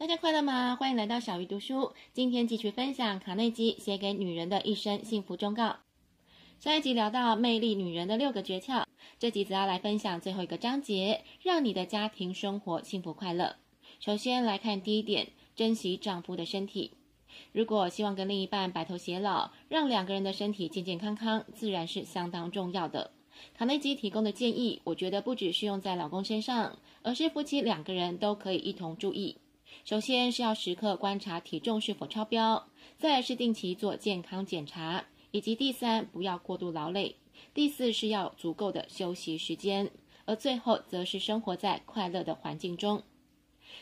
大家快乐吗？欢迎来到小鱼读书。今天继续分享卡内基写给女人的一生幸福忠告。上一集聊到魅力女人的6个诀窍，这集则要来分享最后一个章节，让你的家庭生活幸福快乐。首先来看第一点，珍惜丈夫的身体。如果希望跟另一半白头偕老，让2个人的身体健健康康，自然是相当重要的。卡内基提供的建议，我觉得不只适用在老公身上，而是夫妻2个人都可以一同注意。首先是要时刻观察体重是否超标，再来是定期做健康检查，以及第3，不要过度劳累，第4是要有足够的休息时间，而最后则是生活在快乐的环境中。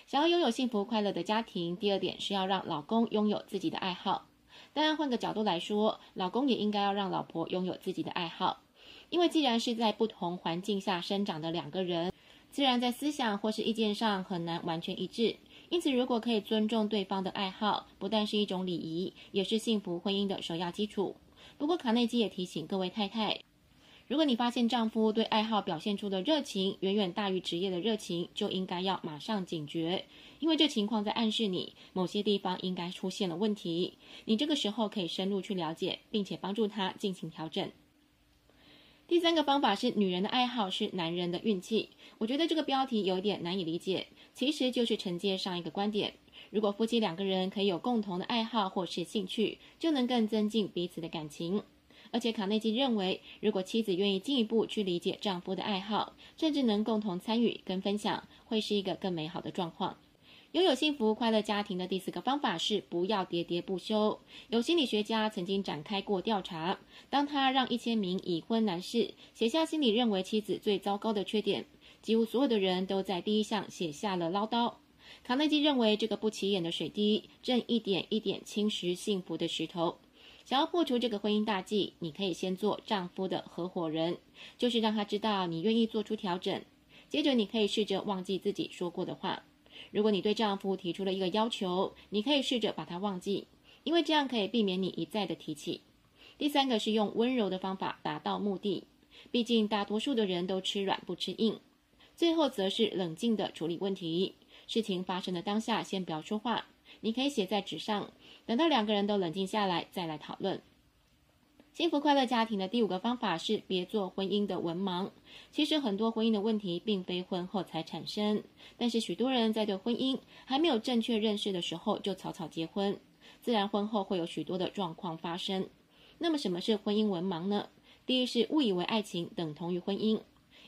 想要拥有幸福快乐的家庭，第2点是要让老公拥有自己的爱好。当然换个角度来说，老公也应该要让老婆拥有自己的爱好，因为既然是在不同环境下生长的2个人，自然在思想或是意见上很难完全一致。因此如果可以尊重对方的爱好，不但是一种礼仪，也是幸福婚姻的首要基础。不过卡内基也提醒各位太太，如果你发现丈夫对爱好表现出的热情远远大于职业的热情，就应该要马上警觉，因为这情况在暗示你某些地方应该出现了问题。你这个时候可以深入去了解，并且帮助他进行调整。第3个方法是，女人的爱好是男人的运气。我觉得这个标题有点难以理解，其实就是承接上一个观点。如果夫妻2个人可以有共同的爱好或是兴趣，就能更增进彼此的感情。而且卡内基认为，如果妻子愿意进一步去理解丈夫的爱好，甚至能共同参与跟分享，会是一个更美好的状况。拥有幸福快乐家庭的第4个方法是，不要喋喋不休。有心理学家曾经展开过调查，当他让1000名已婚男士写下心里认为妻子最糟糕的缺点，几乎所有的人都在第一项写下了唠叨。卡内基认为，这个不起眼的水滴正一点一点侵蚀幸福的石头。想要破除这个婚姻大忌，你可以先做丈夫的合伙人，就是让他知道你愿意做出调整。接着你可以试着忘记自己说过的话。如果你对丈夫提出了一个要求，你可以试着把它忘记，因为这样可以避免你一再的提起。第3个是用温柔的方法达到目的，毕竟大多数的人都吃软不吃硬。最后则是冷静的处理问题，事情发生的当下先不要说话，你可以写在纸上，等到2个人都冷静下来再来讨论。幸福快乐家庭的第5个方法是，别做婚姻的文盲。其实很多婚姻的问题并非婚后才产生，但是许多人在对婚姻还没有正确认识的时候就草草结婚，自然婚后会有许多的状况发生。那么什么是婚姻文盲呢？第一是误以为爱情等同于婚姻，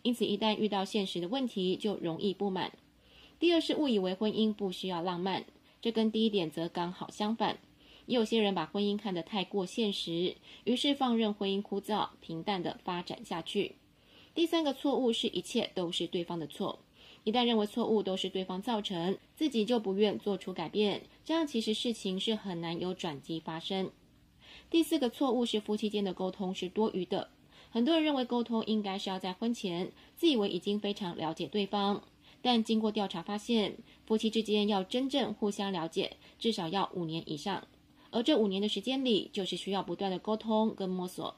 因此一旦遇到现实的问题就容易不满。第二是误以为婚姻不需要浪漫，这跟第1点则刚好相反。也有些人把婚姻看得太过现实，于是放任婚姻枯燥平淡地发展下去。第3个错误是，一切都是对方的错。一旦认为错误都是对方造成，自己就不愿做出改变，这样其实事情是很难有转机发生。第4个错误是，夫妻间的沟通是多余的。很多人认为沟通应该是要在婚前，自以为已经非常了解对方，但经过调查发现，夫妻之间要真正互相了解，至少要5年以上。而这5年的时间里，就是需要不断的沟通跟摸索。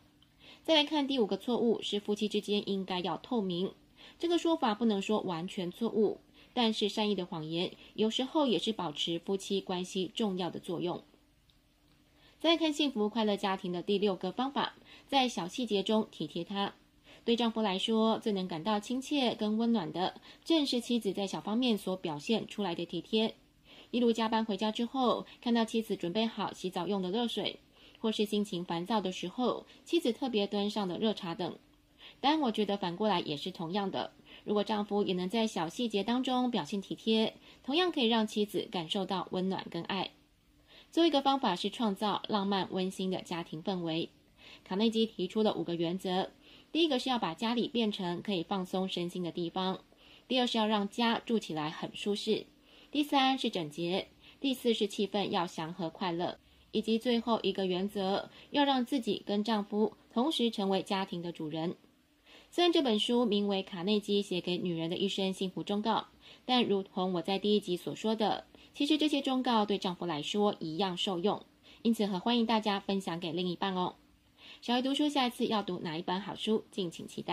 再来看第5个错误是，夫妻之间应该要透明。这个说法不能说完全错误，但是善意的谎言有时候也是保持夫妻关系重要的作用。再来看幸福快乐家庭的第6个方法，在小细节中体贴他。对丈夫来说，最能感到亲切跟温暖的，正是妻子在小方面所表现出来的体贴。例如加班回家之后，看到妻子准备好洗澡用的热水，或是心情烦躁的时候，妻子特别端上的热茶等。当然我觉得反过来也是同样的，如果丈夫也能在小细节当中表现体贴，同样可以让妻子感受到温暖跟爱。最后一个方法是，创造浪漫温馨的家庭氛围。卡内基提出了5个原则，第1个是要把家里变成可以放松身心的地方，第2是要让家住起来很舒适，第3是整洁，第4是气氛要祥和快乐，以及最后一个原则，要让自己跟丈夫同时成为家庭的主人。虽然这本书名为《卡内基写给女人的一生幸福忠告》，但如同我在第1集所说的，其实这些忠告对丈夫来说一样受用，因此很欢迎大家分享给另一半哦。小鱼读书下一次要读哪一本好书，敬请期待。